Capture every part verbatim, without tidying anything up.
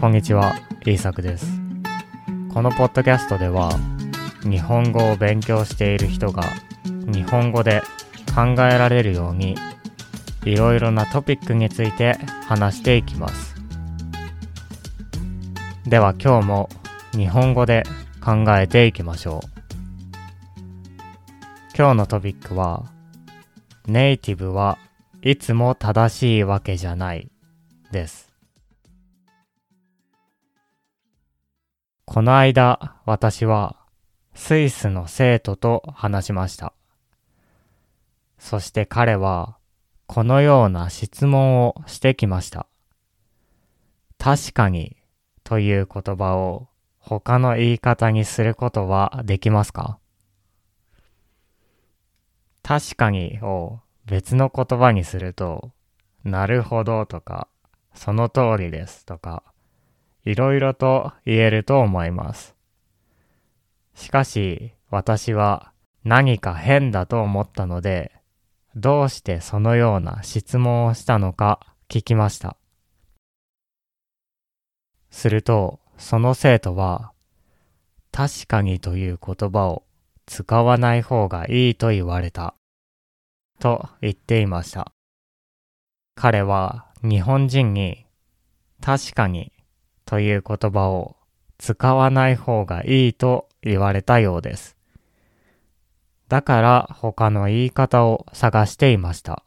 こんにちは、イーサクです。このポッドキャストでは、日本語を勉強している人が日本語で考えられるようにいろいろなトピックについて話していきます。では今日も日本語で考えていきましょう。今日のトピックは、ネイティブはいつも正しいわけじゃないです。この間、私はスイスの生徒と話しました。そして彼はこのような質問をしてきました。確かにという言葉を他の言い方にすることはできますか？確かにを別の言葉にすると、なるほどとか、その通りですとか、いろいろと言えると思います。しかし、私は何か変だと思ったので、どうしてそのような質問をしたのか聞きました。すると、その生徒は、確かにという言葉を使わない方がいいと言われたと言っていました。彼は日本人に確かにという言葉を使わない方がいいと言われたようです。だから他の言い方を探していました。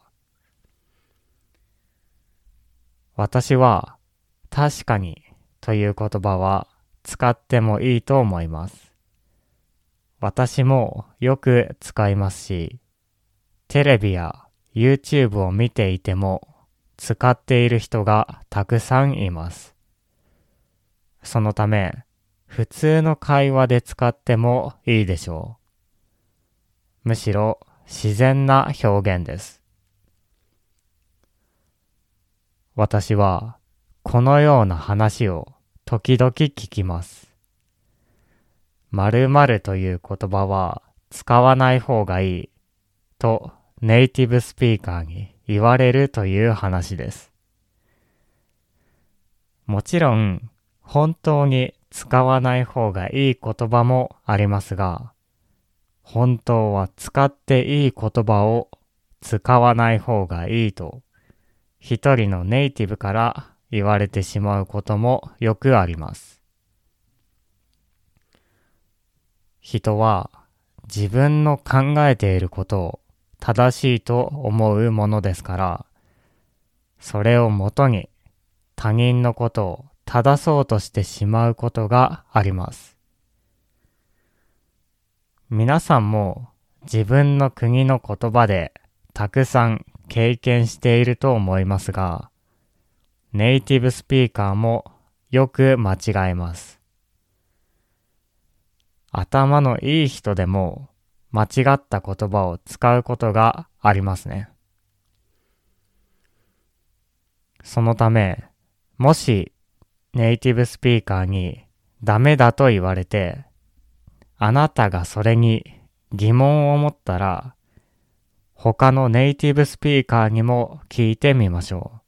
私は確かにという言葉は使ってもいいと思います。私もよく使いますし、テレビや YouTube を見ていても使っている人がたくさんいます。そのため、普通の会話で使ってもいいでしょう。むしろ自然な表現です。私はこのような話を時々聞きます。〇〇という言葉は使わない方がいいとネイティブスピーカーに言われるという話です。もちろん本当に使わない方がいい言葉もありますが、本当は使っていい言葉を使わない方がいいと一人のネイティブから言われてしまうこともよくあります。人は自分の考えていることを正しいと思うものですから、それをもとに他人のことを正そうとしてしまうことがあります。皆さんも自分の国の言葉でたくさん経験していると思いますが、ネイティブスピーカーもよく間違えます。頭のいい人でも間違った言葉を使うことがありますね。そのため、もしネイティブスピーカーにダメだと言われて、あなたがそれに疑問を持ったら、他のネイティブスピーカーにも聞いてみましょう。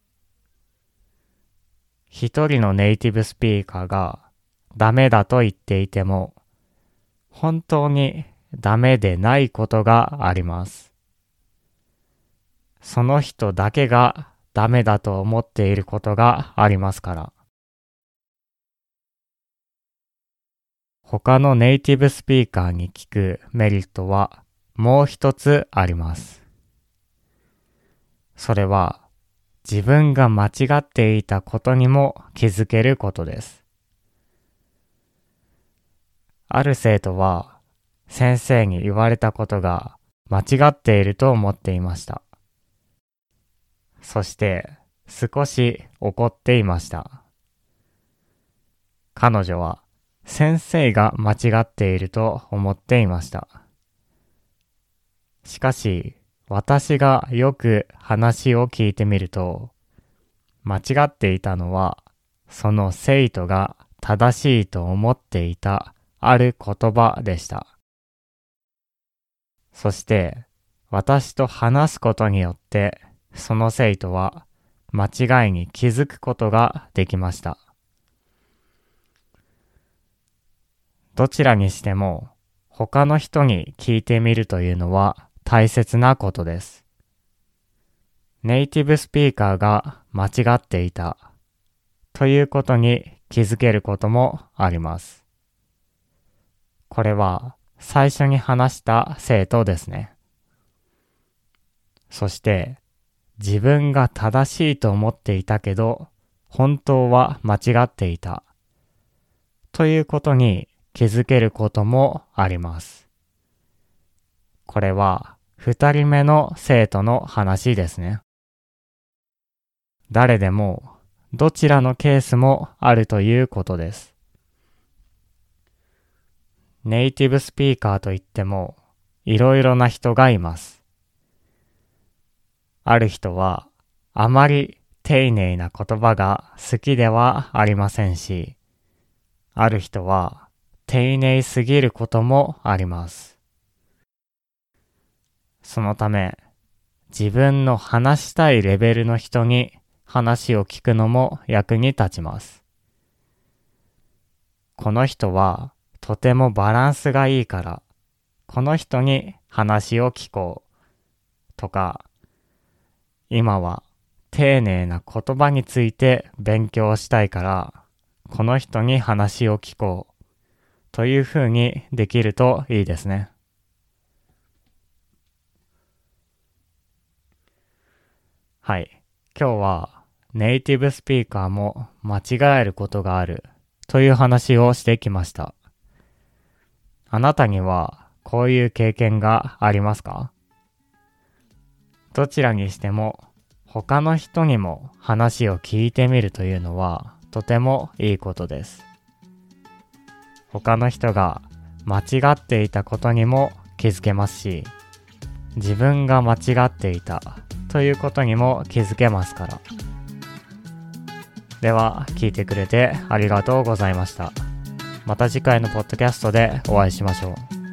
一人のネイティブスピーカーがダメだと言っていても、本当にダメでないことがあります。その人だけがダメだと思っていることがありますから。他のネイティブスピーカーに聞くメリットはもう一つあります。それは自分が間違っていたことにも気づけることです。ある生徒は先生に言われたことが間違っていると思っていました。そして少し怒っていました。彼女は先生が間違っていると思っていました。しかし私がよく話を聞いてみると、間違っていたのはその生徒が正しいと思っていたある言葉でした。そして私と話すことによってその生徒は間違いに気づくことができました。どちらにしても他の人に聞いてみるというのは大切なことです。ネイティブスピーカーが間違っていたということに気づけることもあります。これは最初に話した生徒ですね。そして自分が正しいと思っていたけど本当は間違っていたということに気づけることもあります。これは二人目の生徒の話ですね。誰でもどちらのケースもあるということです。ネイティブスピーカーといってもいろいろな人がいます。ある人はあまり丁寧な言葉が好きではありませんし、ある人は丁寧すぎることもあります。そのため、自分の話したいレベルの人に話を聞くのも役に立ちます。この人はとてもバランスがいいから、この人に話を聞こうとか、今は丁寧な言葉について勉強したいから、この人に話を聞こうというふうにできるといいですね。はい、今日はネイティブスピーカーも間違えることがあるという話をしてきました。あなたにはこういう経験がありますか？どちらにしても他の人にも話を聞いてみるというのはとてもいいことです。他の人が間違っていたことにも気づけますし、自分が間違っていたということにも気づけますから。では聞いてくれてありがとうございました。また次回のポッドキャストでお会いしましょう。